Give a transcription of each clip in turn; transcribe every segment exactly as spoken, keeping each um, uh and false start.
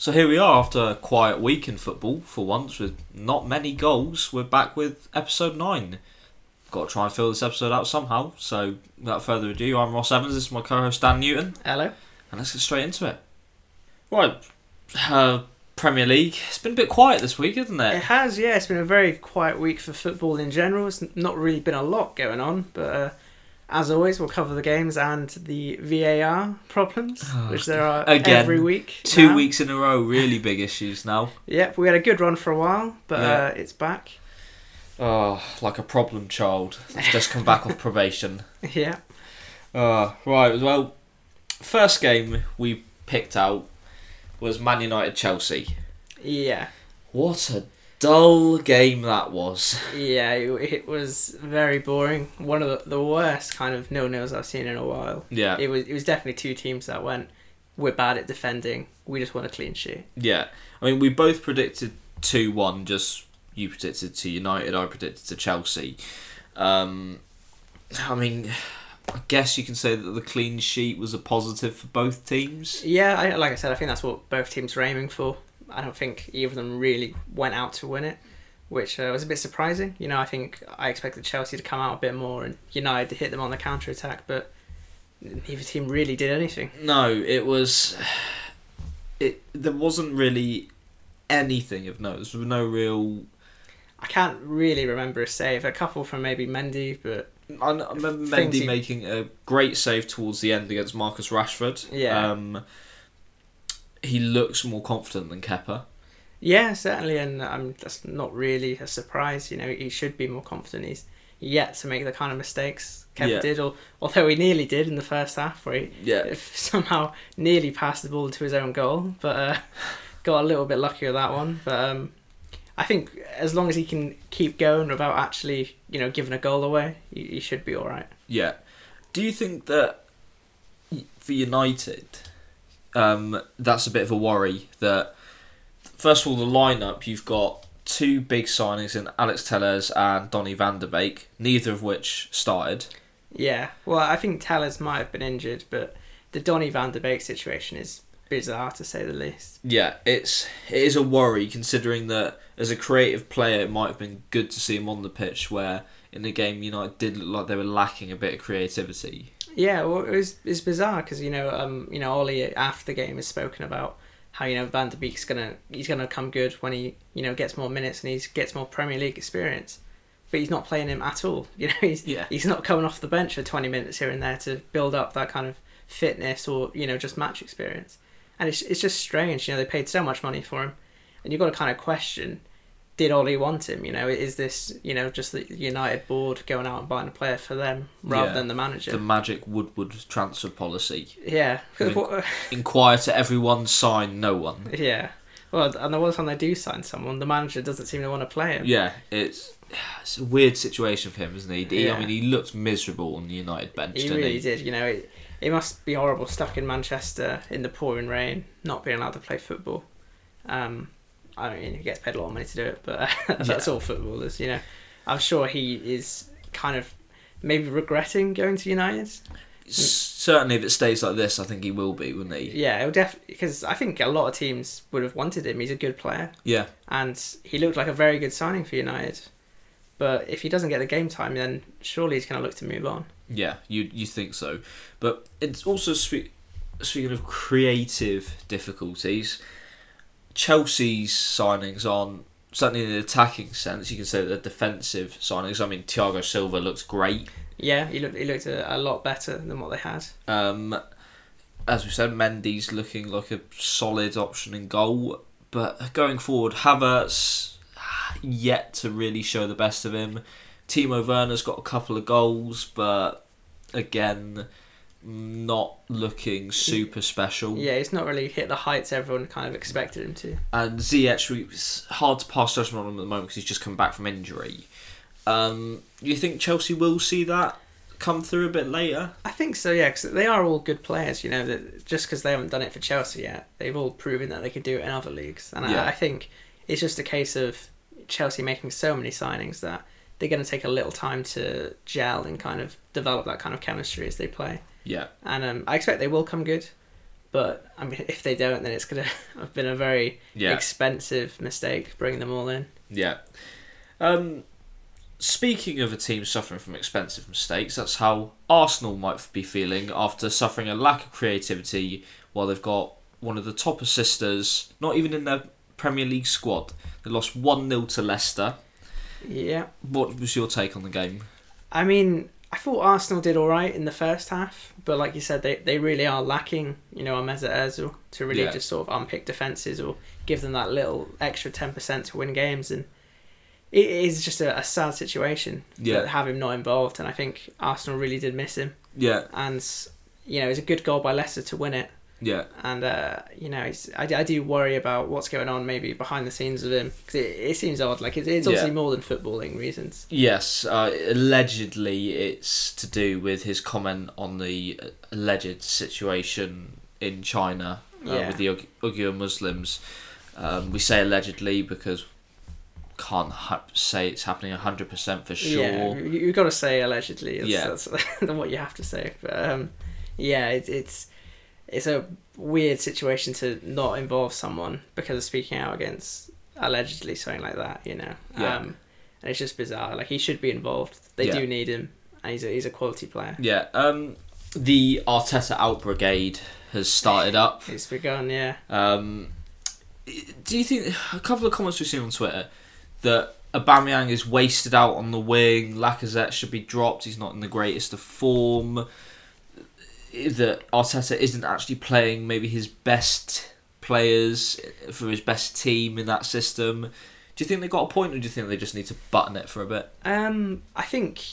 So here we are after a quiet week in football, for once, with not many goals. We're back with episode nine. Got to try and fill this episode out somehow. So without further ado, I'm Ross Evans. This is my co-host Dan Newton. Hello. And let's get straight into it. Right, uh, Premier League. It's been a bit quiet this week, isn't it? It has, yeah. It's been a very quiet week for football in general. It's not really been a lot going on, but uh, as always, we'll cover the games and the V A R problems, oh, which there are again, every week. Two now. weeks in a row, really big issues now. Yep, we had a good run for a while, but yeah. uh, it's back. Oh, like a problem child that's just come back off probation. Yeah. Uh, right, well, first game we picked out was Man United Chelsea. Yeah. What a dull game that was. Yeah, it was very boring. One of the, the worst kind of nil-nils I've seen in a while. Yeah. It was it was definitely two teams that went, we're bad at defending, we just want a clean sheet. Yeah. I mean, we both predicted two one, just you predicted to United, I predicted to Chelsea. Um, I mean, I guess you can say that the clean sheet was a positive for both teams. Yeah, I, like I said, I think that's what both teams were aiming for. I don't think either of them really went out to win it, which uh, was a bit surprising. You know, I think I expected Chelsea to come out a bit more and United to hit them on the counter-attack, but neither team really did anything. No, it was... it there wasn't really anything of note. There was no real... I can't really remember a save. A couple from maybe Mendy, but... I remember Mendy he... making a great save towards the end against Marcus Rashford. Yeah. Um, he looks more confident than Kepa. Yeah, certainly, and um, that's not really a surprise. You know, he should be more confident. He's yet to make the kind of mistakes Kepa yeah. did, or although he nearly did in the first half, where he yeah. somehow nearly passed the ball into his own goal, but uh, got a little bit lucky with that one. But um, I think as long as he can keep going without actually, you know, giving a goal away, he, he should be all right. Yeah. Do you think that for United? Um, that's a bit of a worry that, first of all, the lineup, you've got two big signings in Alex Telles and Donny van de Beek, neither of which started. Yeah, well, I think Telles might have been injured, but the Donny van de Beek situation is bizarre, to say the least. Yeah, it's, it is a worry, considering that as a creative player, it might have been good to see him on the pitch, where in the game, United did look like they were lacking a bit of creativity. Yeah, well, it was, it's bizarre because you know, um, you know, Ollie after the game has spoken about how you know Van de Beek's gonna he's gonna come good when he you know gets more minutes and he gets more Premier League experience, but he's not playing him at all. You know, he's yeah. he's not coming off the bench for twenty minutes here and there to build up that kind of fitness or you know just match experience, and it's it's just strange. You know, they paid so much money for him, and you've got to kind of question: did Ollie want him? You know, is this, you know, just the United board going out and buying a player for them rather yeah, than the manager? The magic Woodward transfer policy. Yeah. In- inquire to everyone, sign no one. Yeah. Well, and the ones when they do sign someone, the manager doesn't seem to want to play him. Yeah, it's it's a weird situation for him, isn't he? he yeah. I mean, he looked miserable on the United bench, he didn't really he? He really did. You know, it, it must be horrible stuck in Manchester in the pouring rain, not being allowed to play football. Um... I mean, he gets paid a lot of money to do it, but uh, that's yeah. all footballers, you know. I'm sure he is kind of maybe regretting going to United. Certainly, if it stays like this, I think he will be, wouldn't he? Yeah, it'll definitely, because I think a lot of teams would have wanted him. He's a good player. Yeah. And he looked like a very good signing for United. But if he doesn't get the game time, then surely he's going to look to move on. Yeah, you you think so. But it's also, spe- speaking of creative difficulties... Chelsea's signings aren't, certainly in an attacking sense, you can say that they're defensive signings. I mean, Thiago Silva looks great. Yeah, he looked he looked a, a lot better than what they had. Um, as we said, Mendy's looking like a solid option in goal. But going forward, Havertz yet to really show the best of him. Timo Werner's got a couple of goals, but again... not looking super special. Yeah, he's not really hit the heights everyone kind of expected him to. And Ziyech, it's hard to pass judgment on him at the moment because he's just come back from injury. Um, you think Chelsea will see that come through a bit later? I think so, yeah, because they are all good players, you know, that just because they haven't done it for Chelsea yet, they've all proven that they could do it in other leagues. And yeah. I, I think it's just a case of Chelsea making so many signings that they're going to take a little time to gel and kind of develop that kind of chemistry as they play. Yeah, and um, I expect they will come good, But I mean, if they don't, then it's going to have been a very yeah. expensive mistake bringing them all in. Yeah. Um, speaking of a team suffering from expensive mistakes, that's how Arsenal might be feeling after suffering a lack of creativity while they've got one of the top assisters, not even in their Premier League squad. They lost one nil to Leicester. Yeah. What was your take on the game? I mean, I thought Arsenal did all right in the first half, but like you said, they, they really are lacking, you know, on Mesut Ozil to really yeah. just sort of unpick defences or give them that little extra ten percent to win games. And it is just a, a sad situation yeah. to have him not involved. And I think Arsenal really did miss him. Yeah. And, you know, it was a good goal by Leicester to win it. Yeah. And, uh, you know, it's, I, I do worry about what's going on maybe behind the scenes with him. Because it, it seems odd. Like, it, it's obviously yeah. more than footballing reasons. Yes. Uh, allegedly, it's to do with his comment on the alleged situation in China uh, yeah. with the Uyghur Muslims. Um, we say allegedly because can't ha- say it's happening one hundred percent for sure. Yeah, you've got to say allegedly. That's, yeah. that's what you have to say. But, um, yeah, it, it's... it's a weird situation to not involve someone because of speaking out against allegedly something like that, you know. Yeah. Um, and it's just bizarre. Like, he should be involved. They yeah. do need him, and he's a, he's a quality player. Yeah. Um, the Arteta out brigade has started up. It's begun, yeah. Um, do you think a couple of comments we've seen on Twitter that Aubameyang is wasted out on the wing, Lacazette should be dropped, he's not in the greatest of form, that Arteta isn't actually playing maybe his best players for his best team in that system. Do you think they've got a point, or do you think they just need to button it for a bit? Um, I think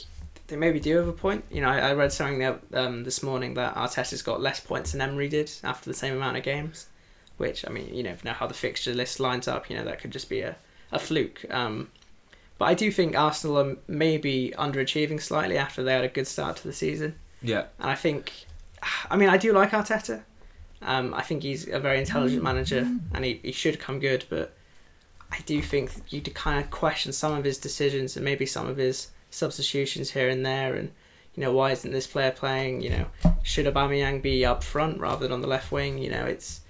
they maybe do have a point. You know, I, I read something that, um, this morning that Arteta's got less points than Emery did after the same amount of games, which, I mean, you know, now how the fixture list lines up, you know, that could just be a, a fluke. Um, but I do think Arsenal are maybe underachieving slightly after they had a good start to the season. Yeah. And I think... I mean, I do like Arteta. Um, I think he's a very intelligent manager, and he, he should come good, but I do think you kind of question some of his decisions and maybe some of his substitutions here and there, and, you know, why isn't this player playing? You know, should Aubameyang be up front rather than on the left wing? You know, it's...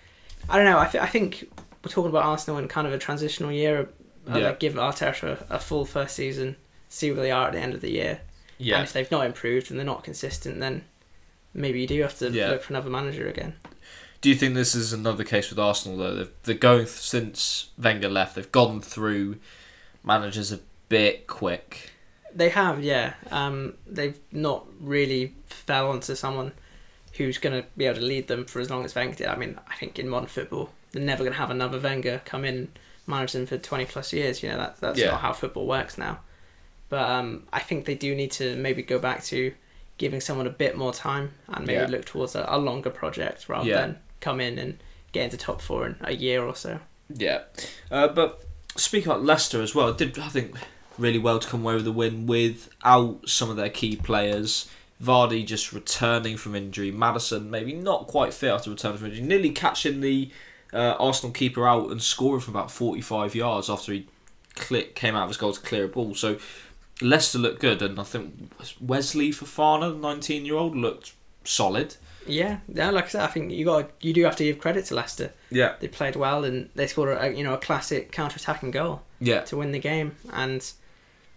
I don't know. I, th- I think we're talking about Arsenal in kind of a transitional year. Yeah. Like, give Arteta a, a full first season, see where they are at the end of the year. Yeah. And if they've not improved and they're not consistent, then... maybe you do have to yeah. look for another manager again. Do you think this is another case with Arsenal, though? They've, they're going, th- since Wenger left, they've gone through managers a bit quick. They have, yeah. Um, they've not really fell onto someone who's going to be able to lead them for as long as Wenger did. I mean, I think in modern football, they're never going to have another Wenger come in and manage them for twenty plus years. You know, that, that's yeah. not how football works now. But um, I think they do need to maybe go back to giving someone a bit more time and maybe yeah. look towards a, a longer project rather yeah. than come in and get into top four in a year or so. Yeah. Uh, but speaking about Leicester as well, did, I think, really well to come away with a win without some of their key players. Vardy just returning from injury. Maddison maybe not quite fit after returning from injury. Nearly catching the uh, Arsenal keeper out and scoring from about forty-five yards after he cl- came out of his goal to clear a ball. So... Leicester looked good, and I think Wesley Fofana, the nineteen-year-old, looked solid. Yeah, yeah. Like I said, I think you got you do have to give credit to Leicester. Yeah, they played well, and they scored a you know a classic counter-attacking goal. Yeah. To win the game, and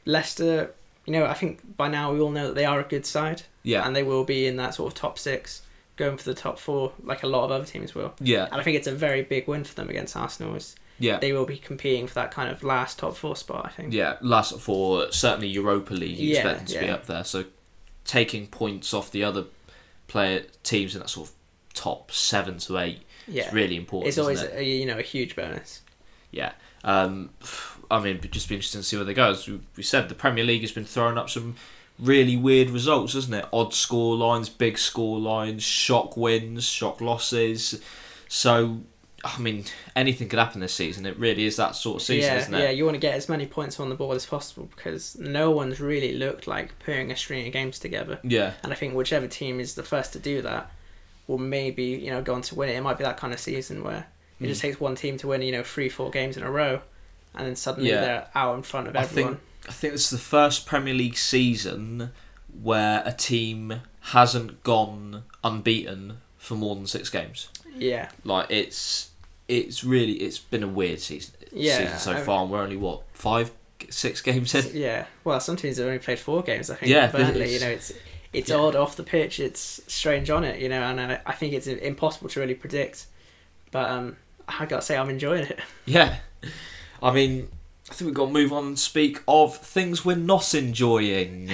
Leicester, you know, I think by now we all know that they are a good side. Yeah, and they will be in that sort of top six, going for the top four, like a lot of other teams will. Yeah, and I think it's a very big win for them against Arsenal. It's, Yeah, they will be competing for that kind of last top four spot, I think. Yeah, last top four, certainly Europa League, you yeah, expect them to yeah. be up there. So taking points off the other player teams in that sort of top seven to eight yeah. is really important. It's always isn't it? a, you know a huge bonus. Yeah, um, I mean, it'd just be interesting to see where they go. As we said, the Premier League has been throwing up some really weird results, hasn't it? Odd score lines, big score lines, shock wins, shock losses. So. I mean, anything could happen this season. It really is that sort of season, yeah, isn't it? Yeah, you want to get as many points on the board as possible because no one's really looked like putting a string of games together. Yeah. And I think whichever team is the first to do that will maybe, you know, go on to win it. It might be that kind of season where it mm. just takes one team to win, you know, three, four games in a row and then suddenly yeah. they're out in front of I everyone. Think, I think this is the first Premier League season where a team hasn't gone unbeaten for more than six games. Yeah. Like, it's it's really, it's been a weird season, yeah, season so I, far, and we're only, what, five, six games in? Yeah. Well, some teams have only played four games, I think. Yeah. Burnley, you know, it's it's yeah. odd off the pitch, it's strange on it, you know, and I, I think it's impossible to really predict. But um, I got to say, I'm enjoying it. Yeah. I mean, I think we've got to move on and speak of things we're not enjoying.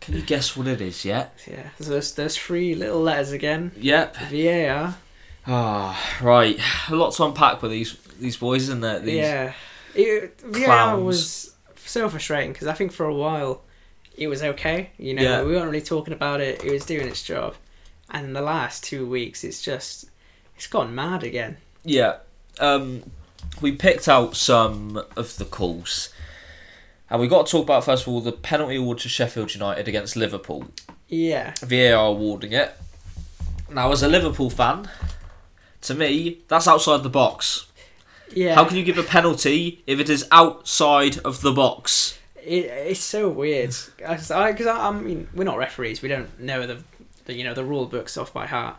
Can you guess what it is yet? Yeah, so there's, there's three little letters again. Yep. V A R. Ah, oh, right. A lot to unpack with these these boys, isn't there? These yeah. It, V A R was so frustrating because I think for a while it was okay. You know, yeah. we weren't really talking about it. It was doing its job. And in the last two weeks, it's just, it's gone mad again. Yeah. Um, we picked out some of the calls. And we've got to talk about, first of all, the penalty award to Sheffield United against Liverpool. Yeah. V A R awarding it. Now, as a Liverpool fan, to me, that's outside the box. Yeah. How can you give a penalty if it is outside of the box? It, it's so weird. Because, I, I, I mean, we're not referees. We don't know the, the, you know, the rule books off by heart.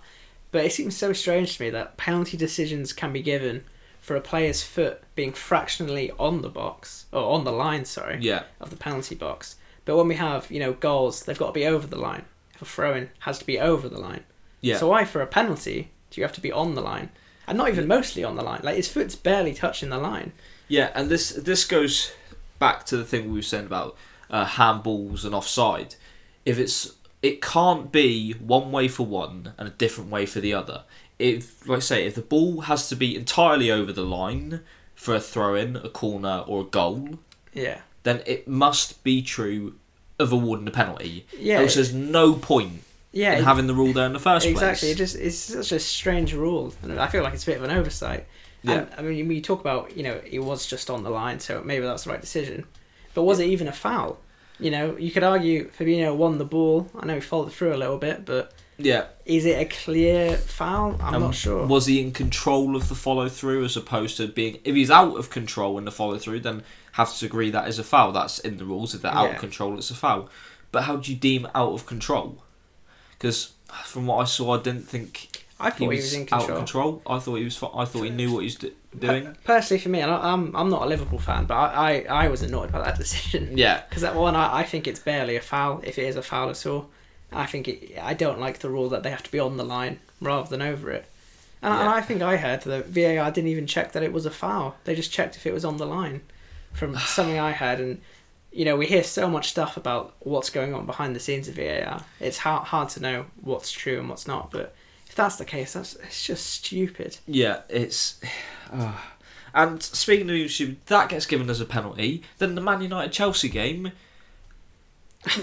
But it seems so strange to me that penalty decisions can be given for a player's foot being fractionally on the box, or on the line, sorry, yeah. of the penalty box. But when we have, you know, goals, they've got to be over the line. If a throw-in has to be over the line. Yeah. So why, for a penalty, do you have to be on the line? And not even mostly on the line. Like, his foot's barely touching the line. Yeah, and this this goes back to the thing we were saying about uh, handballs and offside. If it's, it can't be one way for one and a different way for the other. If, like I say, if the ball has to be entirely over the line for a throw-in, a corner, or a goal, yeah, then it must be true of awarding a penalty. Yeah, else there's no point yeah, in it, having the rule there in the first exactly, place. Exactly, it just, it's such a strange rule. And I feel like it's a bit of an oversight. Yeah. And, I mean, when you talk about, you know, it was just on the line, so maybe that's the right decision. But was yeah. it even a foul? You know, you could argue Fabinho won the ball. I know he followed through a little bit, but... Yeah. Is it a clear foul? I'm um, not sure. Was he in control of the follow-through as opposed to being... If he's out of control in the follow-through, then have to agree that is a foul. That's in the rules. If they're yeah. out of control, it's a foul. But how do you deem out of control? Because from what I saw, I didn't think I thought he was, he was in control. out of control. I thought he was. I thought he knew what he was do- doing. Personally, for me, and I'm I'm not a Liverpool fan, but I, I, I was annoyed by that decision. Yeah. Because that one, I, I think it's barely a foul, if it is a foul at all. I think it, I don't like the rule that they have to be on the line rather than over it. And, yeah. and I think I heard that V A R didn't even check that it was a foul. They just checked if it was on the line from something I heard. And, you know, we hear so much stuff about what's going on behind the scenes of V A R. It's hard, hard to know what's true and what's not. But if that's the case, that's it's just stupid. Yeah, it's... Uh... And speaking of YouTube, that gets given as a penalty. Then the Man United-Chelsea game...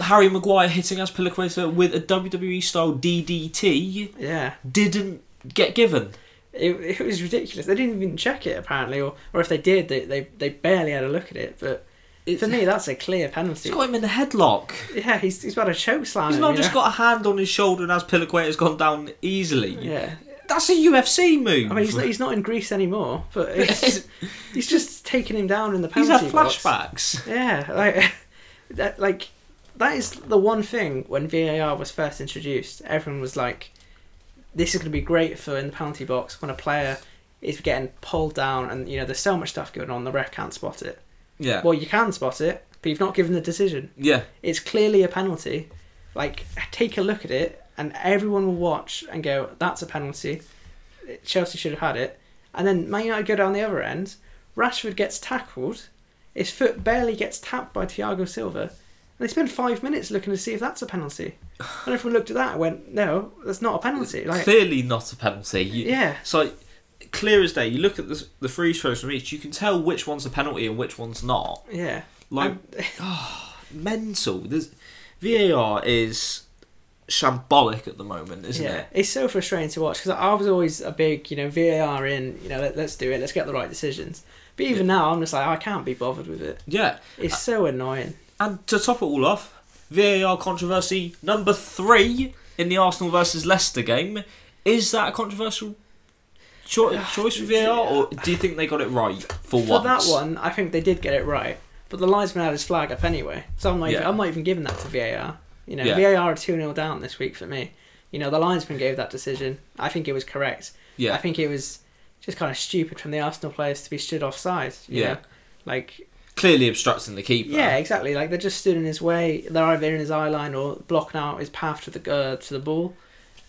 Harry Maguire hitting Azpilicueta with a W W E style D D T yeah. didn't get given. It, it was ridiculous. They didn't even check it apparently, or, or if they did, they, they they barely had a look at it. But it's, for me, that's a clear penalty. He's got him in the headlock. Yeah, he's he's about a choke slam. He's not him, just know? got a hand on his shoulder, and Azpilicueta's gone down easily. Yeah. That's a U F C move. I mean, he's not, he's not in Greece anymore, but it's, he's just taking him down in the penalty box. He's had flashbacks. Box. Yeah, like that, like. That is the one thing when V A R was first introduced, everyone was like, this is going to be great for in the penalty box when a player is getting pulled down and, you know, there's so much stuff going on, the ref can't spot it. Yeah. Well, you can spot it, but you've not given the decision. Yeah. It's clearly a penalty. Like, take a look at it and everyone will watch and go, that's a penalty. Chelsea should have had it. And then Man United go down the other end. Rashford gets tackled. His foot barely gets tapped by Thiago Silva. They spent five minutes looking to see if that's a penalty. And everyone looked at that and went, no, that's not a penalty. Like, clearly not a penalty. You, yeah. It's like, clear as day, you look at the, the free throws from each, you can tell which one's a penalty and which one's not. Yeah. Like, and, oh, mental. There's, V A R is shambolic at the moment, isn't yeah. it? It's so frustrating to watch because I was always a big, you know, V A R in, you know, let, let's do it, let's get the right decisions. But even yeah. now, I'm just like, I can't be bothered with it. Yeah. It's I, so annoying. And to top it all off, V A R controversy number three in the Arsenal versus Leicester game. Is that a controversial cho- choice for V A R, or do you think they got it right for, for once? For that one, I think they did get it right, but the linesman had his flag up anyway, so I'm not, yeah. even, I'm not even giving that to V A R. You know, yeah. V A R are two nil down this week for me. You know, the linesman gave that decision. I think it was correct. Yeah. I think it was just kind of stupid from the Arsenal players to be stood offside. You yeah. know? Like, clearly obstructing the keeper. Yeah, exactly. Like, they just stood in his way. They're either in his eye line or blocking out his path to the uh, to the ball.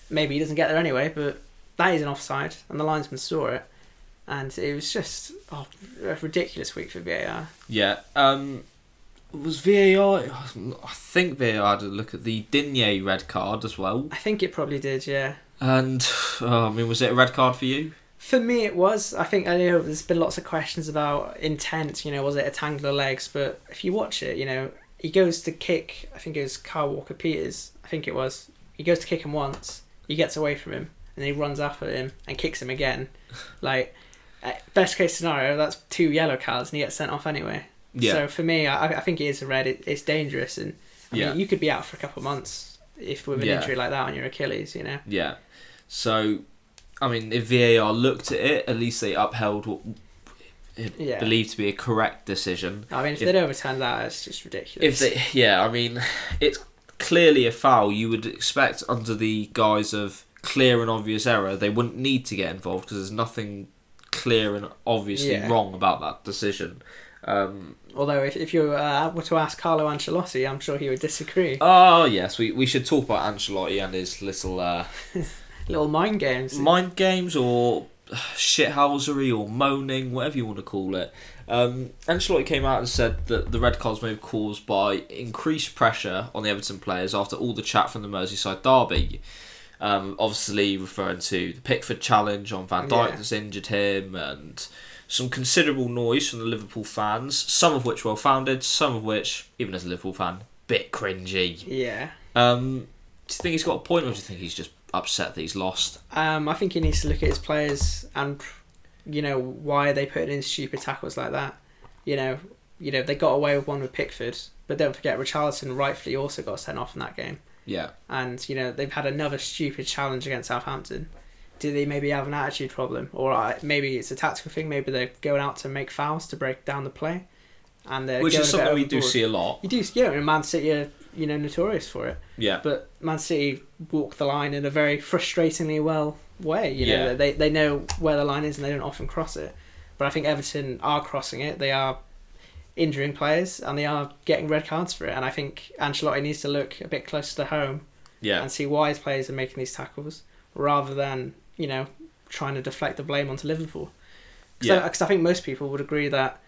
Maybe he doesn't get there anyway, but that is an offside, and the linesman saw it. And it was just oh, a ridiculous week for V A R. Yeah. Um, was V A R... I think V A R had a look at the Digne red card as well. I think it probably did, yeah. And, oh, I mean, was it a red card for you? For me, it was. I think I know there's been lots of questions about intent, you know, was it a tangle of legs? But if you watch it, you know, he goes to kick... I think it was Kyle Walker-Peters. I think it was. He goes to kick him once. He gets away from him. And he runs up at him and kicks him again. Like... Best case scenario, that's two yellow cards and he gets sent off anyway. Yeah. So for me, I, I think it is a red. It, it's dangerous, and I yeah. mean, you could be out for a couple of months if with an yeah. injury like that on your Achilles, you know. Yeah. So, I mean, if V A R looked at it, at least they upheld what it yeah. believed to be a correct decision. I mean, if, if they'd overturned that, it's just ridiculous. If they, yeah, I mean, it's clearly a foul. You would expect under the guise of clear and obvious error, they wouldn't need to get involved because there's nothing clear and obviously yeah. wrong about that decision. Um, Although, if, if you uh, were to ask Carlo Ancelotti, I'm sure he would disagree. Oh, yes, we we should talk about Ancelotti and his little... Uh, little mind games. Mind games or shithousery or moaning, whatever you want to call it. Um, Ancelotti came out and said that the red cards may have caused by increased pressure on the Everton players after all the chat from the Merseyside derby. Um, obviously referring to the Pickford challenge on Van Dijk yeah. that's injured him, and some considerable noise from the Liverpool fans, some of which well-founded, some of which, even as a Liverpool fan, bit cringy. Yeah. Um, do you think he's got a point, or do you think he's just upset that he's lost? Um, I think he needs to look at his players and, you know, why are they putting in stupid tackles like that? You know, you know they got away with one with Pickford, but don't forget Richarlison rightfully also got sent off in that game. Yeah. And, you know, they've had another stupid challenge against Southampton. Do they maybe have an attitude problem? Or maybe it's a tactical thing. Maybe they're going out to make fouls to break down the play. And they're Which is something we do see a lot. You do, yeah. And Man City are, you know, notorious for it. Yeah. But Man City walk the line in a very frustratingly well way. You know, yeah. they, they know where the line is and they don't often cross it. But I think Everton are crossing it. They are injuring players and they are getting red cards for it, and I think Ancelotti needs to look a bit closer to home yeah. and see why his players are making these tackles rather than, you know, trying to deflect the blame onto Liverpool, because yeah. I, I think most people would agree that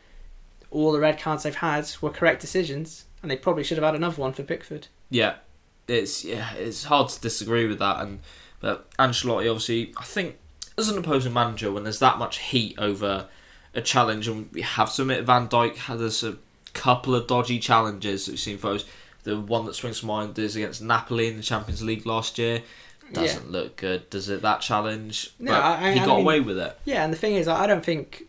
all the red cards they've had were correct decisions and they probably should have had another one for Pickford. Yeah, it's yeah, it's hard to disagree with that, and but Ancelotti obviously, I think as an opposing manager, when there's that much heat over a challenge, and we have to admit Van Dijk had us a couple of dodgy challenges that we've seen photos. The one that springs to mind is against Napoli in the Champions League last year. Doesn't yeah. look good, does it, that challenge? No, but I, I, he got I mean, away with it. Yeah, and the thing is, I don't think...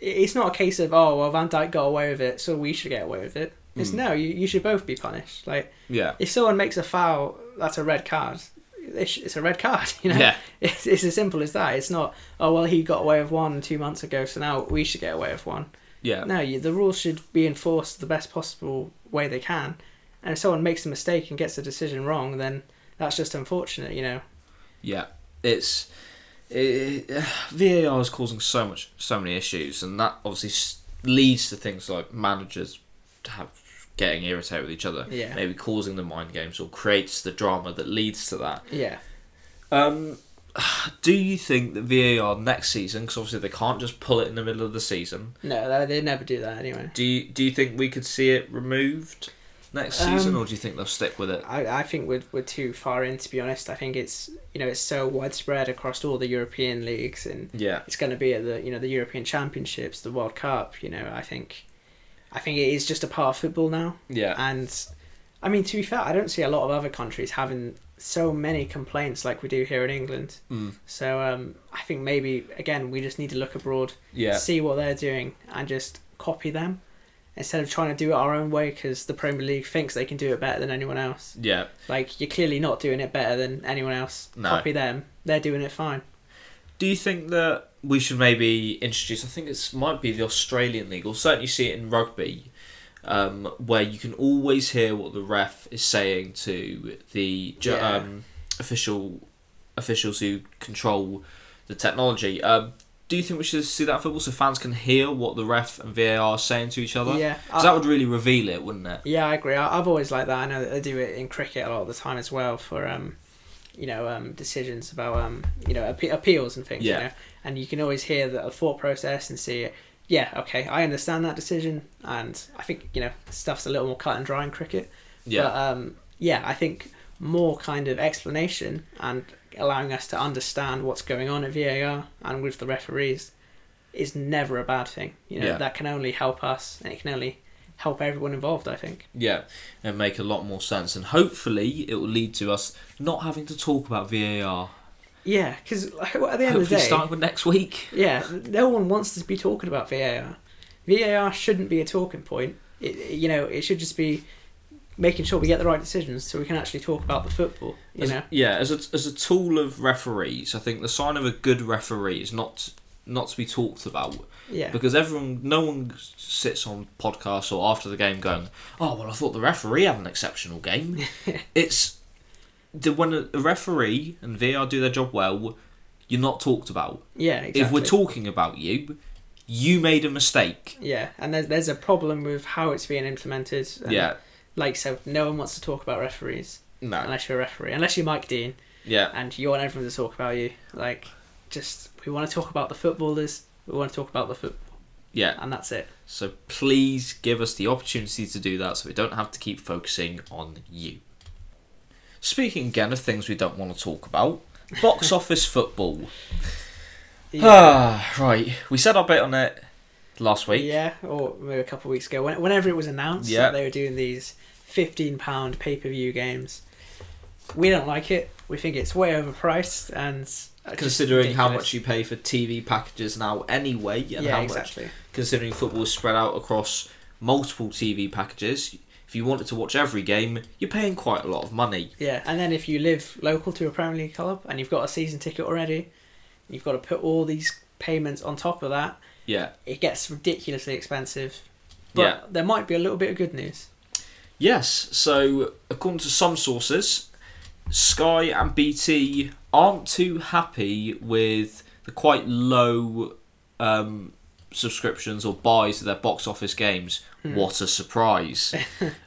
It's not a case of, oh, well, Van Dijk got away with it, so we should get away with it. It's mm. no, you, you should both be punished. Like, yeah. if someone makes a foul, that's a red card. It's a red card, you know. Yeah. It's, it's as simple as that. It's not, oh well, he got away with one two months ago, so now we should get away with one. Yeah. No, you, the rules should be enforced the best possible way they can. And if someone makes a mistake and gets a decision wrong, then that's just unfortunate, you know. Yeah, it's it, it, V A R is causing so much, so many issues, and that obviously leads to things like managers have getting irritated with each other, yeah. maybe causing the mind games or creates the drama that leads to that. Yeah. Um, do you think that V A R next season, because obviously they can't just pull it in the middle of the season. No, they never do that anyway. Do you, do you think we could see it removed next um, season, or do you think they'll stick with it? I, I think we're, we're too far in, to be honest. I think it's, you know, it's so widespread across all the European leagues, and yeah. it's going to be at the, you know, the European Championships, the World Cup, you know, I think... I think it is just a part of football now. Yeah. And, I mean, to be fair, I don't see a lot of other countries having so many complaints like we do here in England. Mm. So um, I think maybe, again, we just need to look abroad, yeah. see what they're doing, and just copy them instead of trying to do it our own way, because the Premier League thinks they can do it better than anyone else. Yeah. Like, you're clearly not doing it better than anyone else. No. Copy them. They're doing it fine. Do you think that we should maybe introduce, I think it might be the Australian League, or certainly you see it in rugby, um, where you can always hear what the ref is saying to the... Yeah. Um, official officials who control the technology. Um, do you think we should see that in football so fans can hear what the ref and V A R are saying to each other? Yeah, because that would really reveal it, wouldn't it? Yeah, I agree. I, I've always liked that. I know that they do it in cricket a lot of the time as well for um, you know, um, decisions about um, you know, appe- appeals and things. Yeah. You know, and you can always hear the thought process and see, yeah, okay, I understand that decision, and I think, you know, stuff's a little more cut and dry in cricket. Yeah. But um, yeah, I think more kind of explanation and allowing us to understand what's going on at V A R and with the referees is never a bad thing. You know, yeah. That can only help us, and it can only help everyone involved, I think. Yeah, and make a lot more sense. And hopefully it will lead to us not having to talk about V A R. Yeah, because at the end hopefully of the day... starting with next week. Yeah, no one wants to be talking about V A R. V A R shouldn't be a talking point. It, you know, it should just be making sure we get the right decisions so we can actually talk about the football, you as, know? Yeah, as a, as a tool of referees, I think the sign of a good referee is not not to be talked about. Yeah. Because everyone, no one sits on podcasts or after the game going, oh, well, I thought the referee had an exceptional game. It's... The, when a, a referee and V A R do their job well, you're not talked about. Yeah, exactly. If we're talking about you, you made a mistake. Yeah, and there's, there's a problem with how it's being implemented. And yeah. Like, so no one wants to talk about referees. No. Unless you're a referee. Unless you're Mike Dean. Yeah. And you want everyone to talk about you. Like, just, we want to talk about the footballers. We want to talk about the football. Yeah. And that's it. So please give us the opportunity to do that so we don't have to keep focusing on you. Speaking again of things we don't want to talk about, box office football. Yeah. Ah, right. We said our bit on it last week. Yeah, or maybe a couple of weeks ago. Whenever it was announced yeah. that they were doing these fifteen pound pay-per-view games, we don't like it. We think it's way overpriced. And considering how much you pay for T V packages now anyway, and yeah, how exactly. much, considering football is spread out across multiple T V packages... If you wanted to watch every game, you're paying quite a lot of money. Yeah, and then if you live local to a Premier League club and you've got a season ticket already, you've got to put all these payments on top of that. Yeah. It gets ridiculously expensive. But yeah. there might be a little bit of good news. Yes, so according to some sources, Sky and B T aren't too happy with the quite low um, subscriptions or buys to their box office games. What a surprise.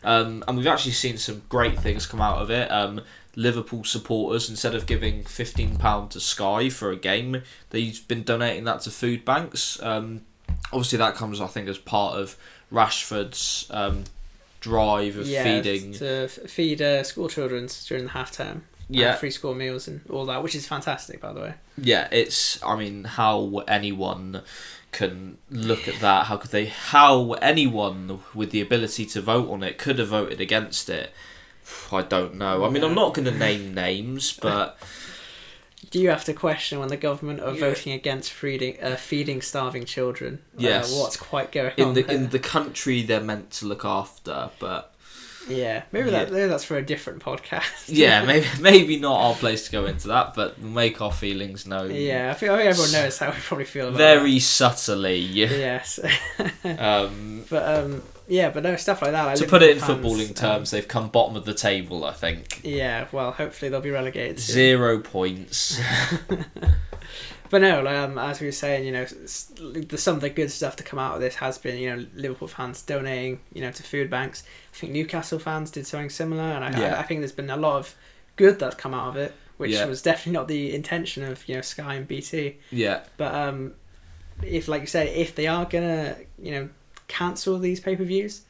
Um, and we've actually seen some great things come out of it. Um, Liverpool supporters, instead of giving fifteen pounds to Sky for a game, they've been donating that to food banks. Um, obviously that comes, I think, as part of Rashford's um, drive of yeah, feeding... to feed uh, school children during the half-term. Yeah. Free school meals and all that, which is fantastic, by the way. Yeah, it's... I mean, how anyone... can look at that, how could they how anyone with the ability to vote on it could have voted against it, I don't know. I mean, I'm not going to name names, but do you have to question when the government are yeah. voting against feeding uh, feeding starving children? Yes, uh, what's quite going in on the, in the country they're meant to look after? But yeah, maybe, yeah. That, maybe that's for a different podcast. yeah, maybe maybe not our place to go into that, but we'll make our feelings known. Yeah, I think, I think everyone knows how we probably feel about Very that. subtly. Yes. um, but um, yeah, but no, stuff like that. Like to put it in fans, footballing terms, um, they've come bottom of the table, I think. Yeah, well, hopefully they'll be relegated. Zero soon. points. But no, like, um, as we were saying, you know, some of the good stuff to come out of this has been, you know, Liverpool fans donating, you know, to food banks. I think Newcastle fans did something similar, and I, yeah. I, I think there's been a lot of good that's come out of it, which yeah. was definitely not the intention of, you know, Sky and B T. Yeah. But um, if, like you said, if they are gonna, you know, cancel these pay-per-views,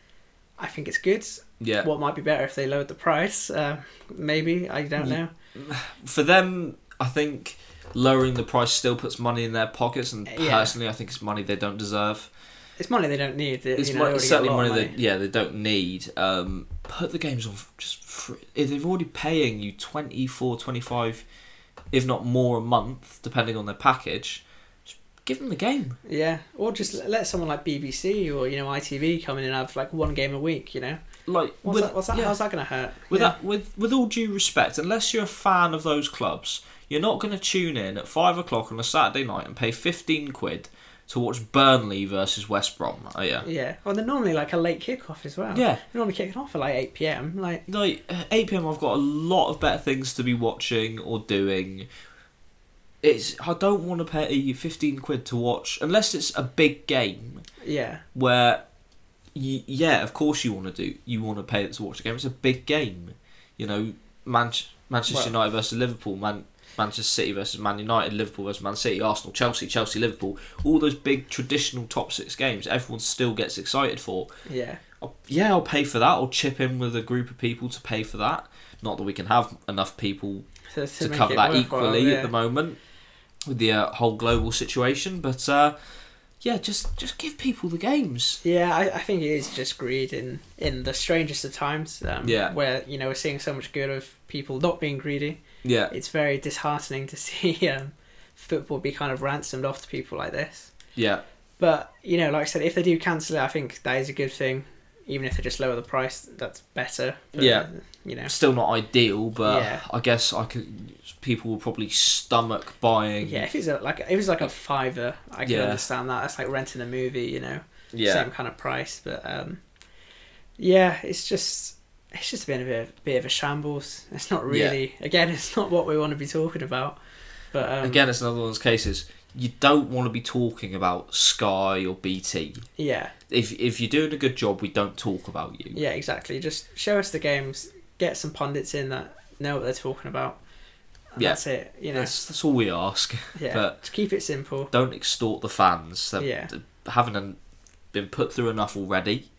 I think it's good. Yeah. What might be better if they lowered the price? Uh, maybe I don't know. For them, I think. Lowering the price still puts money in their pockets, and personally, yeah. I think it's money they don't deserve. It's money they don't need. They, it's you know, money, certainly money, money they yeah they don't need. Um, put the games on just free. If they're already paying you twenty-four, twenty-five, if not more a month, depending on their package. Just give them the game. Yeah, or just let someone like B B C or you know I T V come in and have like one game a week. You know, like what's with, that? What's that yeah. How's that going to hurt? With yeah. that, with with all due respect, unless you're a fan of those clubs. You're not going to tune in at five o'clock on a Saturday night and pay fifteen quid to watch Burnley versus West Brom. Oh yeah. Yeah. Well, they're normally like a late kickoff as well. Yeah. They're normally kicking off at like eight pm. Like like eight pm. I've got a lot of better things to be watching or doing. It's I don't want to pay fifteen quid to watch unless it's a big game. Yeah. Where, you, yeah, of course you want to do. You want to pay it to watch the game. It's a big game. You know, Man- Manchester well, United versus Liverpool. Man. Manchester City versus Man United, Liverpool versus Man City, Arsenal, Chelsea, Chelsea, Liverpool, all those big traditional top six games everyone still gets excited for. Yeah. I'll, yeah, I'll pay for that. I'll chip in with a group of people to pay for that. Not that we can have enough people so, to, to cover that equally yeah. at the moment with the uh, whole global situation. But uh, yeah, just, just give people the games. Yeah, I, I think it is just greed in, in the strangest of times um, yeah. where you know we're seeing so much good of people not being greedy. Yeah, it's very disheartening to see um, football be kind of ransomed off to people like this. Yeah, but you know, like I said, if they do cancel it, I think that is a good thing. Even if they just lower the price, that's better. But, yeah, you know, still not ideal, but yeah. I guess I could. People will probably stomach buying. Yeah, if it's a, like if it's like a fiver, I can yeah. understand that. That's like renting a movie, you know, yeah. same kind of price. But um, yeah, it's just. It's just been a bit, a bit of a shambles. It's not really... Yeah. Again, it's not what we want to be talking about. But um, again, it's another one of those cases. You don't want to be talking about Sky or B T. Yeah. If if you're doing a good job, we don't talk about you. Yeah, exactly. Just show us the games, get some pundits in that know what they're talking about. And yeah. that's it. You know. That's, that's all we ask. Yeah. But just keep it simple. Don't extort the fans. They yeah. haven't been put through enough already.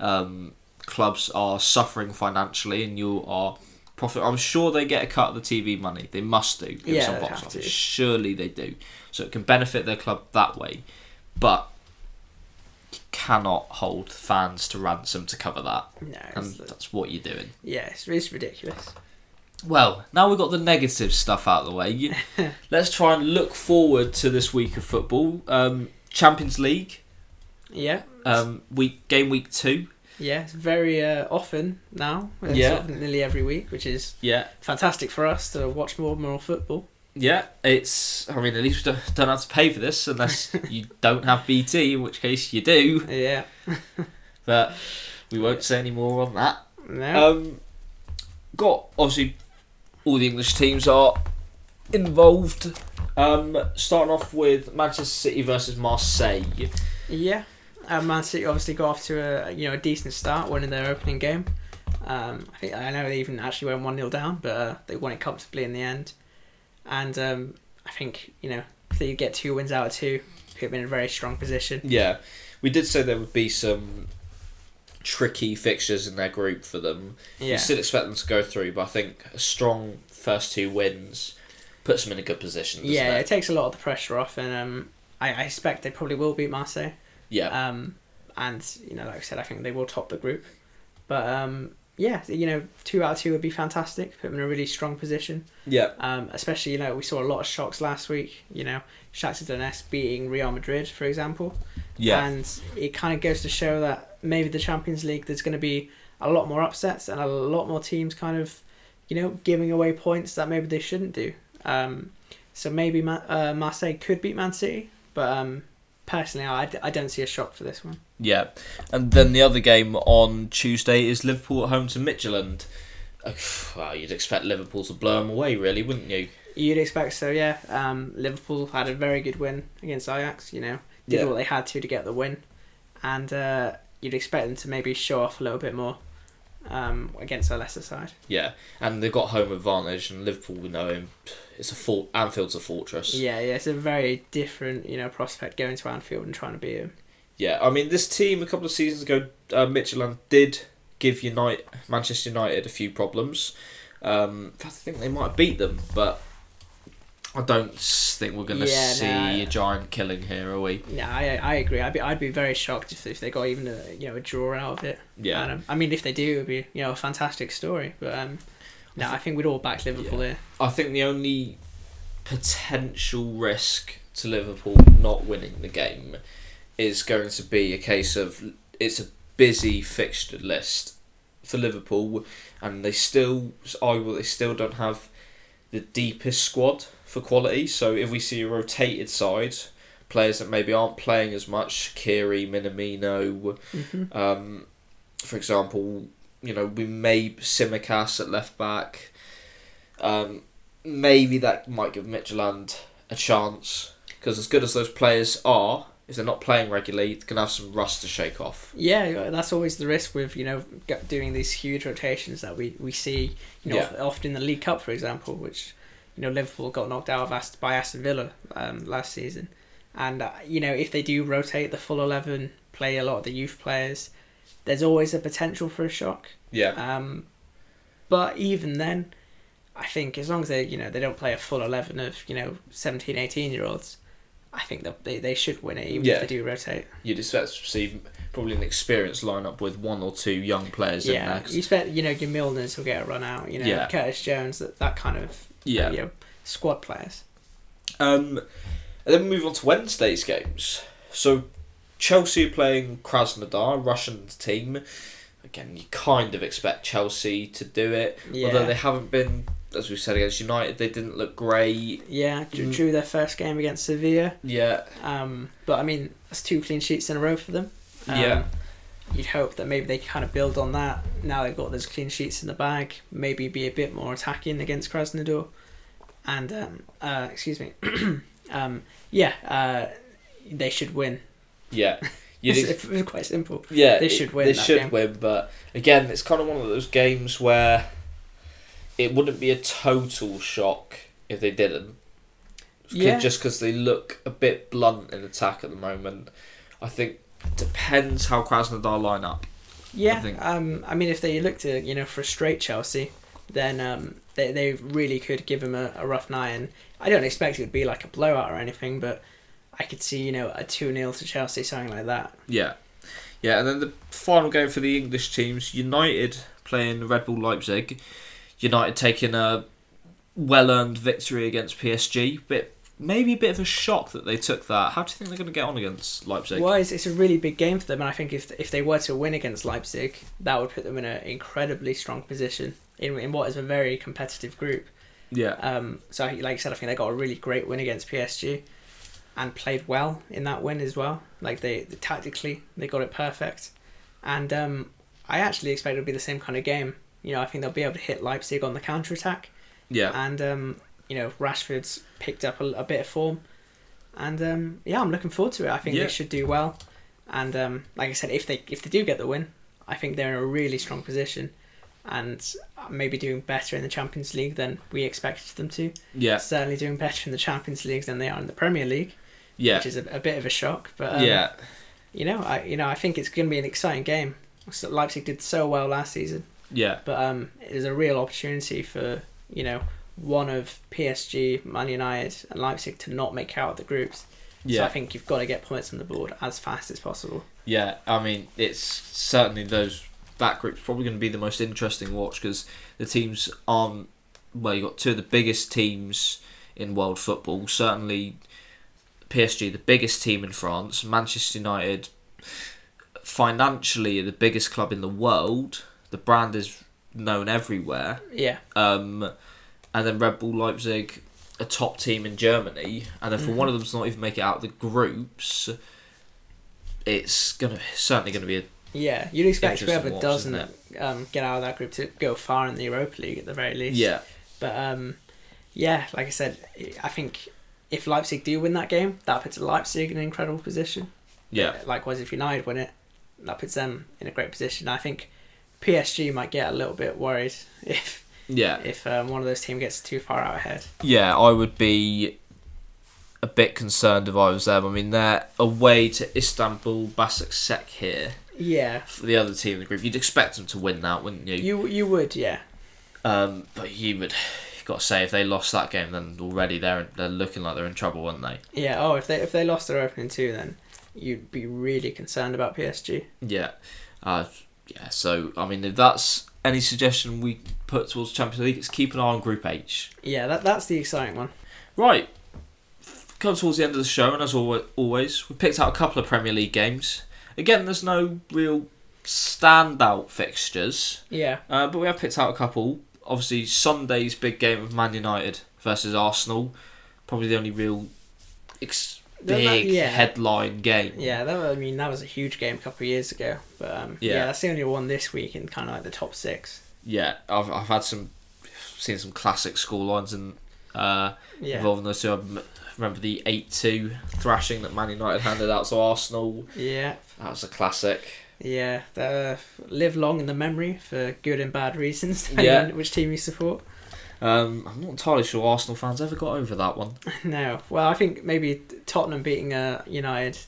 Um... Clubs are suffering financially, and you are profit. I'm sure they get a cut of the T V money. They must do. Yeah, some box office. Surely they do. So it can benefit their club that way, but you cannot hold fans to ransom to cover that. No, and the... that's what you're doing. Yeah, it's, it's ridiculous. Well, now we've got the negative stuff out of the way. Let's try and look forward to this week of football. Um, Champions League. Yeah. Um, week game week two. Yeah, it's very uh, often now. It's yeah. sort of nearly every week, which is yeah. fantastic for us to watch more and more football. Yeah, it's. I mean, at least we don't, don't have to pay for this unless you don't have B T, in which case you do. Yeah. But we won't say any more on that. No. Um, got, obviously, all the English teams are involved. Um, starting off with Manchester City versus Marseille. Yeah. Um, Man City obviously got off to a you know a decent start, winning their opening game. Um, I think I know they even actually went one nil down, but uh, they won it comfortably in the end. And um, I think you know if they get two wins out of two, they've been in a very strong position. Yeah, we did say there would be some tricky fixtures in their group for them. Yeah. We still expect them to go through, but I think a strong first two wins puts them in a good position. Doesn't yeah, it? It takes a lot of the pressure off, and um, I, I expect they probably will beat Marseille. Yeah. Um, and, you know, like I said, I think they will top the group. But, um, yeah, you know, two out of two would be fantastic. Put them in a really strong position. Yeah. Um, especially, you know, we saw a lot of shocks last week. You know, Shakhtar Donetsk beating Real Madrid, for example. Yeah. And it kind of goes to show that maybe the Champions League, there's going to be a lot more upsets and a lot more teams kind of, you know, giving away points that maybe they shouldn't do. Um, so maybe Ma- uh, Marseille could beat Man City, but... Um, Personally, I, I don't see a shock for this one. Yeah. And then the other game on Tuesday is Liverpool at home to Midtjylland. Well, you'd expect Liverpool to blow them away, really, wouldn't you? You'd expect so, yeah. Um, Liverpool had a very good win against Ajax, you know. Did yeah. what they had to to get the win. And uh, you'd expect them to maybe show off a little bit more um, against the Leicester side. Yeah. And they've got home advantage, and Liverpool, we know him... It's a fort. Anfield's a fortress. Yeah, yeah. It's a very different, you know, prospect going to Anfield and trying to beat him. Yeah, I mean, this team a couple of seasons ago, uh, Midtjylland did give United, Manchester United a few problems. Um, in fact, I think they might have beat them, but I don't think we're going to yeah, see no, a giant killing here, are we? Yeah, no, I I agree. I'd be I'd be very shocked if, if they got even a you know a draw out of it. Yeah. And, um, I mean, if they do, it'd be you know a fantastic story, but. Um, No, I think we'd all back Liverpool yeah. here. I think the only potential risk to Liverpool not winning the game is going to be a case of it's a busy fixture list for Liverpool, and they still argue they still don't have the deepest squad for quality. So if we see a rotated side, players that maybe aren't playing as much, Shaqiri, Minamino, mm-hmm. um, for example, you know, we may Tsimikas at left back. Um, maybe that might give Midtjylland a chance, because as good as those players are, if they're not playing regularly, they can have some rust to shake off. Yeah, that's always the risk with, you know, doing these huge rotations that we, we see, you know, yeah. often in the League Cup, for example, which, you know, Liverpool got knocked out of Ast- by Aston Villa um, last season. And, uh, you know, if they do rotate the full eleven, play a lot of the youth players, there's always a potential for a shock. Yeah. Um, but even then, I think as long as they, you know, they don't play a full eleven of, you know, seventeen, eighteen-year-olds, I think they they should win it, even yeah. if they do rotate. You'd expect to see probably an experienced lineup with one or two young players yeah. in there. Cause you expect, you know, your Milners will get a run out, you know, yeah. Curtis Jones, that, that kind of yeah. you know, squad players. Um, and then we move on to Wednesday's games. So Chelsea playing Krasnodar, Russian team. Again, you kind of expect Chelsea to do it, yeah. although they haven't been, as we said, against United. They didn't look great. Yeah, drew their first game against Sevilla. Yeah. Um, but, I mean, that's two clean sheets in a row for them. Um, yeah. You'd hope that maybe they kind of build on that. Now they've got those clean sheets in the bag, maybe be a bit more attacking against Krasnodar. And, um, uh, excuse me, um, yeah, uh, they should win. Yeah. It's ex- quite simple. Yeah, they should win. They that should game. win, but again, it's kind of one of those games where it wouldn't be a total shock if they didn't. Yeah. Just because they look a bit blunt in attack at the moment. I think it depends how Krasnodar line up. Yeah, I, think. Um, I mean, if they look to, you know, frustrate Chelsea, then um, they they really could give them a, a rough night. And I don't expect it would be like a blowout or anything, but I could see, you know, a two nil to Chelsea, something like that. Yeah. Yeah, and then the final game for the English teams, United playing Red Bull Leipzig. United taking a well-earned victory against P S G. Bit, maybe a bit of a shock that they took that. How do you think they're going to get on against Leipzig? Well, it's, it's a really big game for them, and I think if if they were to win against Leipzig, that would put them in an incredibly strong position in, in what is a very competitive group. Yeah. Um. So, like you said, I think they got a really great win against P S G. And played well in that win as well. Like they, they tactically, they got it perfect. And um, I actually expect it'll be the same kind of game. You know, I think they'll be able to hit Leipzig on the counter attack. Yeah. And um, you know, Rashford's picked up a, a bit of form. And um, yeah, I'm looking forward to it. I think yeah. they should do well. And um, like I said, if they if they do get the win, I think they're in a really strong position, and maybe doing better in the Champions League than we expected them to. Yeah. Certainly doing better in the Champions League than they are in the Premier League. Yeah. Which is a, a bit of a shock, but um, yeah, you know, I you know I think it's going to be an exciting game. So Leipzig did so well last season. Yeah, but um, it was a real opportunity for, you know, one of P S G, Man United, and Leipzig to not make out of the groups. Yeah. So I think you've got to get points on the board as fast as possible. Yeah, I mean, it's certainly those that group's probably going to be the most interesting watch, because the teams aren't, well, you've got two of the biggest teams in world football, certainly. P S G, the biggest team in France. Manchester United, financially, the biggest club in the world. The brand is known everywhere. Yeah. Um, and then Red Bull Leipzig, a top team in Germany. And then for mm-hmm. one of them to not even make it out of the groups, it's gonna certainly going to be a yeah. You'd expect whoever watch, doesn't um, get out of that group to go far in the Europa League at the very least. Yeah. But um, yeah, like I said, I think if Leipzig do win that game, that puts Leipzig in an incredible position. Yeah. Likewise, if United win it, that puts them in a great position. I think P S G might get a little bit worried if yeah. if um, one of those teams gets too far out ahead. Yeah, I would be a bit concerned if I was them. I mean, they're away to Istanbul, Basaksehir here. Yeah. For the other team in the group. You'd expect them to win that, wouldn't you? You you would, yeah. Um, but you would... got to say, if they lost that game, then already they're they're looking like they're in trouble, aren't they? Yeah. Oh, if they if they lost their opening two, then you'd be really concerned about P S G. Yeah. Uh, yeah. So I mean, if that's any suggestion we put towards Champions League, it's keep an eye on Group H. Yeah, that that's the exciting one. Right. Come towards the end of the show, and as always, we picked out a couple of Premier League games. Again, there's no real standout fixtures. Yeah. Uh, but we have picked out a couple. Obviously, Sunday's big game of Man United versus Arsenal. Probably the only real ex- big that, yeah. headline game. Yeah, that was, I mean, that was a huge game a couple of years ago. But um, yeah. yeah, that's the only one this week in kind of like the top six. Yeah, I've I've had some seen some classic scorelines and uh, yeah. involving those two. I remember the eight two thrashing that Man United handed out to Arsenal. Yeah, that was a classic. Yeah, uh, live long in the memory for good and bad reasons, depending yeah. on which team you support. Um, I'm not entirely sure Arsenal fans ever got over that one. No. Well, I think maybe Tottenham beating uh, United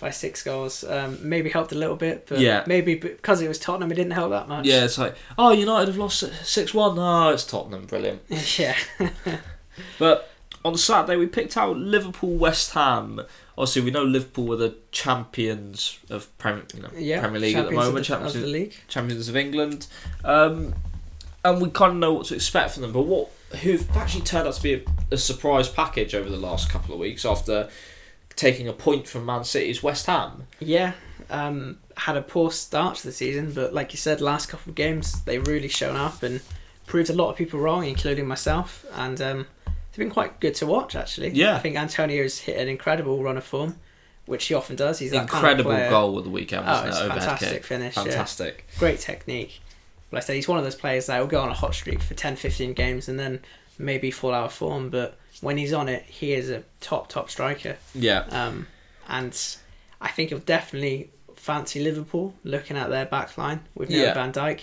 by six goals um, maybe helped a little bit, but yeah. maybe because it was Tottenham, it didn't help that much. Yeah, it's like, oh, United have lost six one. Oh, it's Tottenham. Brilliant. Yeah. But on Saturday, we picked out Liverpool-West Ham. Obviously, we know Liverpool were the champions of Prem- you know, yeah, Premier League at the moment. Of the, champions of the league. Champions of England. Um, and we kind of know what to expect from them. But what who've actually turned out to be a, a surprise package over the last couple of weeks after taking a point from Man City's West Ham. Yeah, um, had a poor start to the season. But like you said, last couple of games, they've really shown up and proved a lot of people wrong, including myself. And... Um, It's been quite good to watch, actually. Yeah. I think Antonio's hit an incredible run of form, which he often does. He's that incredible kind of goal of the weekend, wasn't oh, it? It's fantastic kick. finish. Fantastic. Yeah. Great technique. Like I said, he's one of those players that will go on a hot streak for ten, fifteen games and then maybe fall out of form, but when he's on it, he is a top, top striker. Yeah. Um, and I think he'll definitely fancy Liverpool looking at their back line with no yeah. Van Dijk.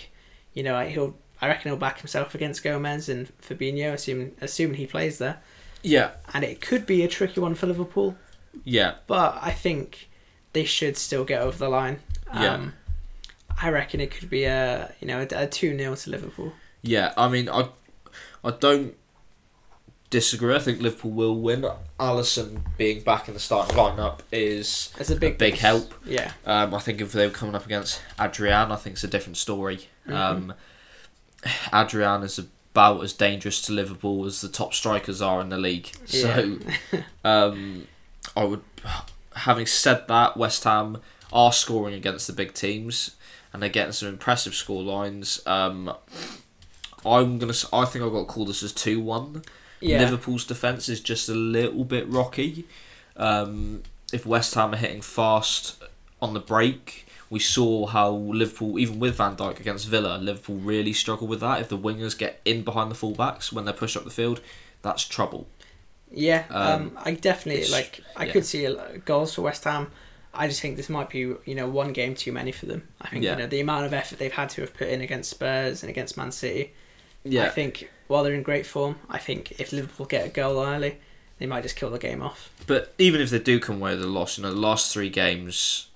You know, he'll... I reckon he'll back himself against Gomez and Fabinho, assuming, assuming he plays there. Yeah. And it could be a tricky one for Liverpool. Yeah. But I think they should still get over the line. Um, yeah. I reckon it could be a you know a two nil to Liverpool. Yeah, I mean, I I don't disagree. I think Liverpool will win. Alisson being back in the starting lineup is a big, a big help. Yeah. Um, I think if they were coming up against Adrian, I think it's a different story. Mm-hmm. Um Adrian is about as dangerous to Liverpool as the top strikers are in the league. So, yeah. um, I would. Having said that, West Ham are scoring against the big teams, and they're getting some impressive score lines. Um, I'm gonna. I think I've got to call this as two one. Yeah. Liverpool's defence is just a little bit rocky. Um, if West Ham are hitting fast on the break. We saw how Liverpool, even with Van Dijk against Villa, Liverpool really struggle with that. If the wingers get in behind the fullbacks when they're pushed up the field, that's trouble. Yeah, um, um, I definitely, like, I yeah. could see goals for West Ham. I just think this might be, you know, one game too many for them. I think, yeah. you know, the amount of effort they've had to have put in against Spurs and against Man City. Yeah. I think while they're in great form, I think if Liverpool get a goal early, they might just kill the game off. But even if they do come away with a loss, you know, the last three games...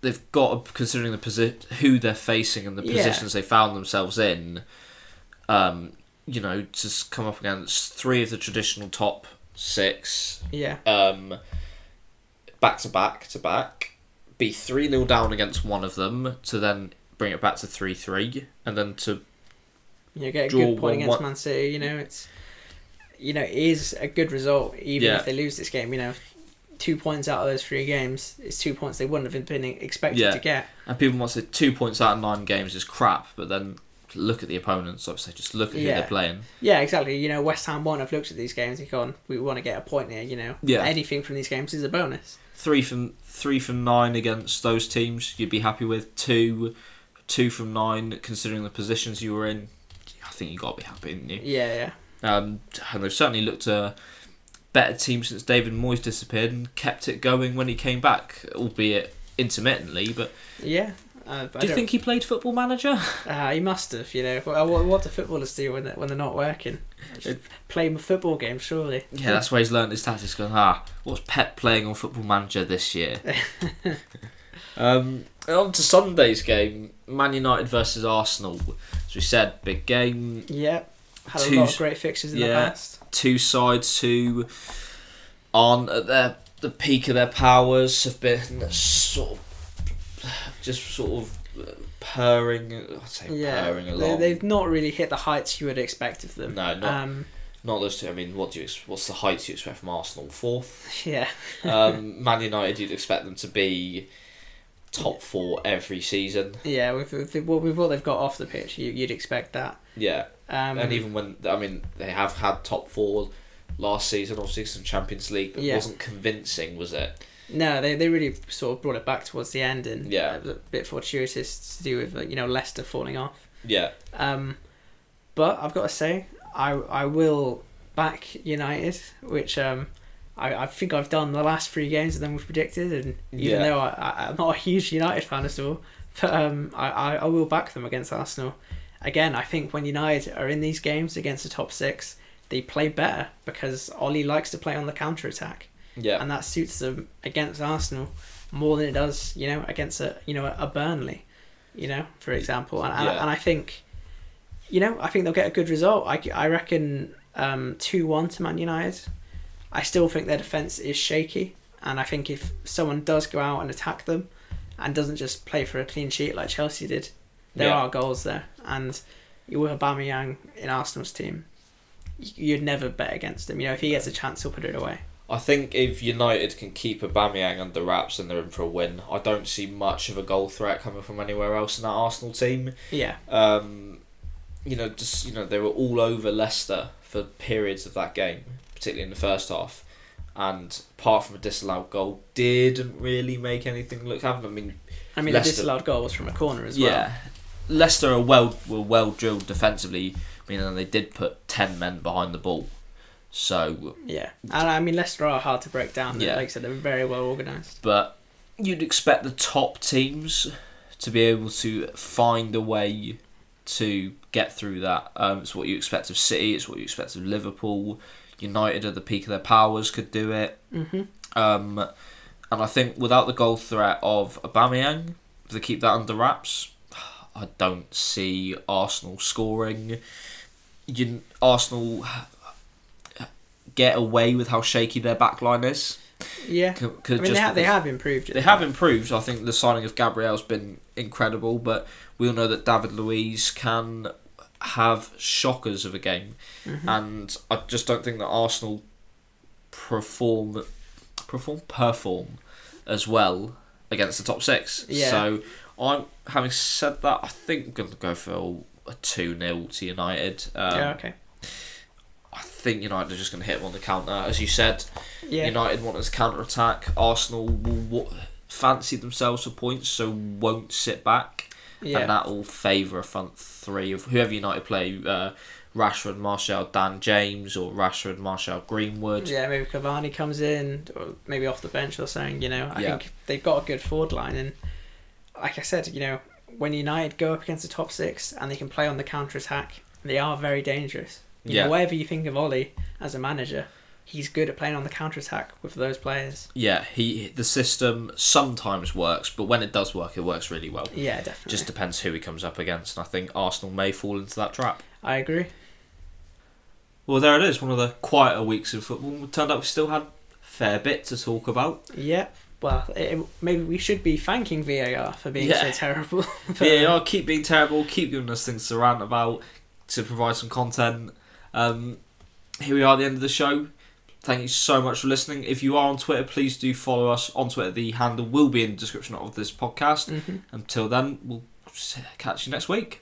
They've got to, considering the posi- who they're facing and the yeah. positions they found themselves in. Um, you know, to come up against three of the traditional top six. Yeah. Um, back to back to back, be three nil down against one of them to then bring it back to three three, and then to you get a good point against Man City. You know, it's you know it is a good result even yeah. if they lose this game. You know. Two points out of those three games is two points they wouldn't have been expected yeah. to get. And people might say two points out of nine games is crap, but then look at the opponents, obviously, just look at yeah. who they're playing. Yeah, exactly. You know, West Ham won. I've looked at these games and gone, we want to get a point here, you know. Yeah. Anything from these games is a bonus. Three from three from nine against those teams, you'd be happy with. Two, two from nine, considering the positions you were in, I think you got to be happy, didn't you? Yeah, yeah. Um, and they've certainly looked to... better team since David Moyes disappeared and kept it going when he came back, albeit intermittently. But yeah, uh, but do you think he played Football Manager? Uh, he must have. You know, what, what do footballers do when they're, when they're not working? Just play football games, surely. Yeah, that's where he's learned his tactics. Going, ah, what's Pep playing on Football Manager this year? um, on to Sunday's game, Man United versus Arsenal. As we said, big game. Yeah, had two, a lot of great fixtures in yeah. the past. Two sides who aren't at their the peak of their powers, have been sort of just sort of purring. I'd say yeah, purring along. They've not really hit the heights you would expect of them. No, not um, not those two. I mean, what do you? What's the heights you expect from Arsenal? Fourth. Yeah. um, Man United, you'd expect them to be top four every season. Yeah, with with what they've got off the pitch, you, you'd expect that. Yeah. Um, and even when, I mean, they have had top four last season, obviously some Champions League, but yeah. it wasn't convincing, was it? No, they they really sort of brought it back towards the end, and yeah. a bit fortuitous to do with like, you know, Leicester falling off. Yeah. Um, but I've got to say, I I will back United, which um, I, I think I've done the last three games that then we've predicted, and even yeah. though I, I, I'm not a huge United fan at all, but um, I, I, I will back them against Arsenal. Again, I think when United are in these games against the top six, they play better because Ollie likes to play on the counter-attack. Yeah. And that suits them against Arsenal more than it does, you know, against a you know a Burnley, you know, for example. And yeah. and I think, you know, I think they'll get a good result. I, I reckon um, two one to Man United. I still think their defence is shaky, and I think if someone does go out and attack them and doesn't just play for a clean sheet like Chelsea did, there yeah. are goals there. And with Aubameyang in Arsenal's team, you'd never bet against him. You know, if he gets a chance, he'll put it away. I think if United can keep Aubameyang under wraps and they're in for a win, I don't see much of a goal threat coming from anywhere else in that Arsenal team. Yeah. Um, you know, just you know, they were all over Leicester for periods of that game, particularly in the first half, and apart from a disallowed goal, didn't really make anything look happen. I mean, I mean, Leicester, the disallowed goal was from a corner as well. Yeah. Leicester are well were well drilled defensively. I mean, and they did put ten men behind the ball. So yeah, and I mean Leicester are hard to break down. Yeah. Like I said, they're very well organised. But you'd expect the top teams to be able to find a way to get through that. Um, it's what you expect of City. It's what you expect of Liverpool. United at the peak of their powers could do it. Mm-hmm. Um, and I think without the goal threat of Aubameyang, if they keep that under wraps, I don't see Arsenal scoring. You Arsenal. Get away with how shaky their backline is. Yeah, could, could I mean, they, ha- they have improved. It, they have improved. I think the signing of Gabriel's been incredible, but we all know that David Luiz can have shockers of a game, mm-hmm. and I just don't think that Arsenal perform perform perform as well against the top six. Yeah. So I'm having said that, I think I'm going to go for a two nil to United. Um, yeah. Okay. I think United are just going to hit them on the counter. As you said, yeah. United want us counter-attack. Arsenal will w- fancy themselves for points, so won't sit back. Yeah. And that will favour a front three of whoever United play, uh, Rashford, Martial, Dan James, or Rashford, Martial, Greenwood. Yeah, maybe Cavani comes in, or maybe off the bench or something. You know, I yeah. think they've got a good forward line. And like I said, you know, when United go up against the top six and they can play on the counter-attack, they are very dangerous. You yeah. know, whatever you think of Ollie as a manager, he's good at playing on the counter-attack with those players. Yeah, he the system sometimes works, but when it does work, it works really well. Yeah, definitely. Just depends who he comes up against, and I think Arsenal may fall into that trap. I agree. Well, there it is, one of the quieter weeks of football. We turned out we still had a fair bit to talk about. Yeah, well, it, maybe we should be thanking V A R for being yeah. so terrible. V A R, keep being terrible, keep giving us things to rant about, to provide some content. Um, here we are at the end of the show. Thank you so much for listening. If you are on Twitter, please do follow us on Twitter. The handle will be in the description of this podcast. Mm-hmm. Until then, we'll catch you next week.